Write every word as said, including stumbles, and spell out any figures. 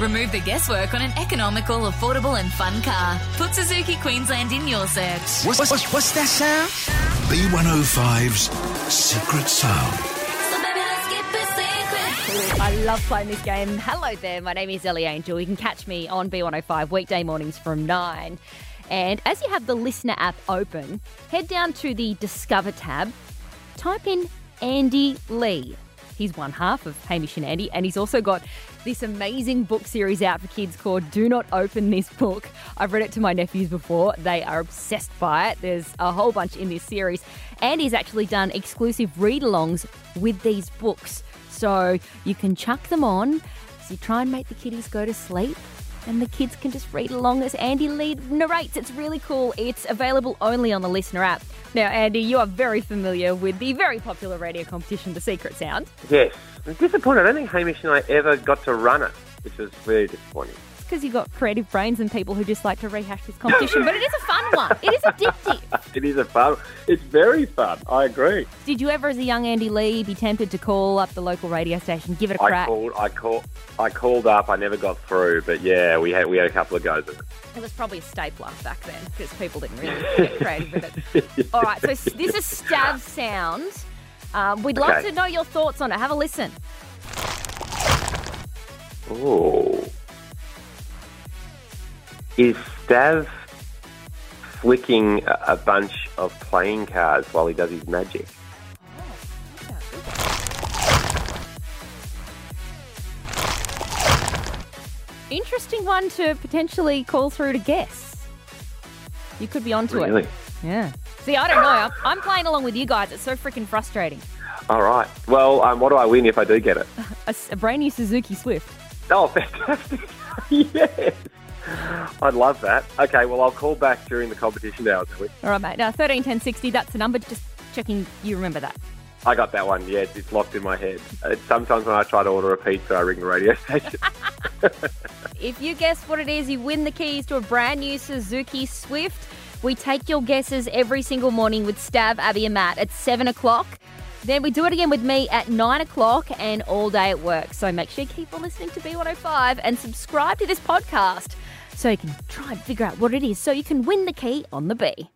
Remove the guesswork on an economical, affordable and fun car. Put Suzuki Queensland in your search. What's, what's, what's that sound? B one oh five's Secret Sound. So baby, let's keep it secret. I love playing this game. Hello there, my name is Ellie Angel. You can catch me on B one oh five weekday mornings from nine. And as you have the listener app open, head down to the Discover tab, type in Andy Lee. He's one half of Hamish and Andy, and he's also got this amazing book series out for kids called Do Not Open This Book. I've read it to my nephews before. They are obsessed by it. There's a whole bunch in this series. Andy's actually done exclusive read-alongs with these books. So you can chuck them on as you try and make the kiddies go to sleep. And the kids can just read along as Andy Lee narrates. It's really cool. It's available only on the Listener app. Now, Andy, you are very familiar with the very popular radio competition, The Secret Sound. Yes. I'm disappointed. I don't think Hamish and I ever got to run it, which was very disappointing. It's because you've got creative brains and people who just like to rehash this competition. But it is a fun one. It is addictive. It is a fun It's very fun. I agree. Did you ever, as a young Andy Lee, be tempted to call up the local radio station, give it a I crack? Called, I called. I called up. I never got through. But yeah, we had we had a couple of goes at it. It was probably a stapler back then because people didn't really get creative with it. All right. So this is Stav Sound. Um, we'd love okay. to know your thoughts on it. Have a listen. Oh. Is Stav flicking a bunch of playing cards while he does his magic? Interesting one to potentially call through to guess. You could be onto really? it. Yeah. See, I don't know. I'm playing along with you guys. It's so freaking frustrating. All right. Well, um, what do I win if I do get it? A, a brand new Suzuki Swift. Oh, fantastic. Yes. I'd love that. Okay, well, I'll call back during the competition hours. All right, mate. Now, thirteen ten sixty, that's the number. Just checking you remember that. I got that one, yeah. It's locked in my head. It's sometimes when I try to order a pizza, I ring the radio station. If you guess what it is, you win the keys to a brand new Suzuki Swift. We take your guesses every single morning with Stav, Abby and Matt at seven o'clock. Then we do it again with me at nine o'clock and all day at work. So make sure you keep on listening to B one oh five and subscribe to this podcast so you can try and figure out what it is so you can win the key on the B.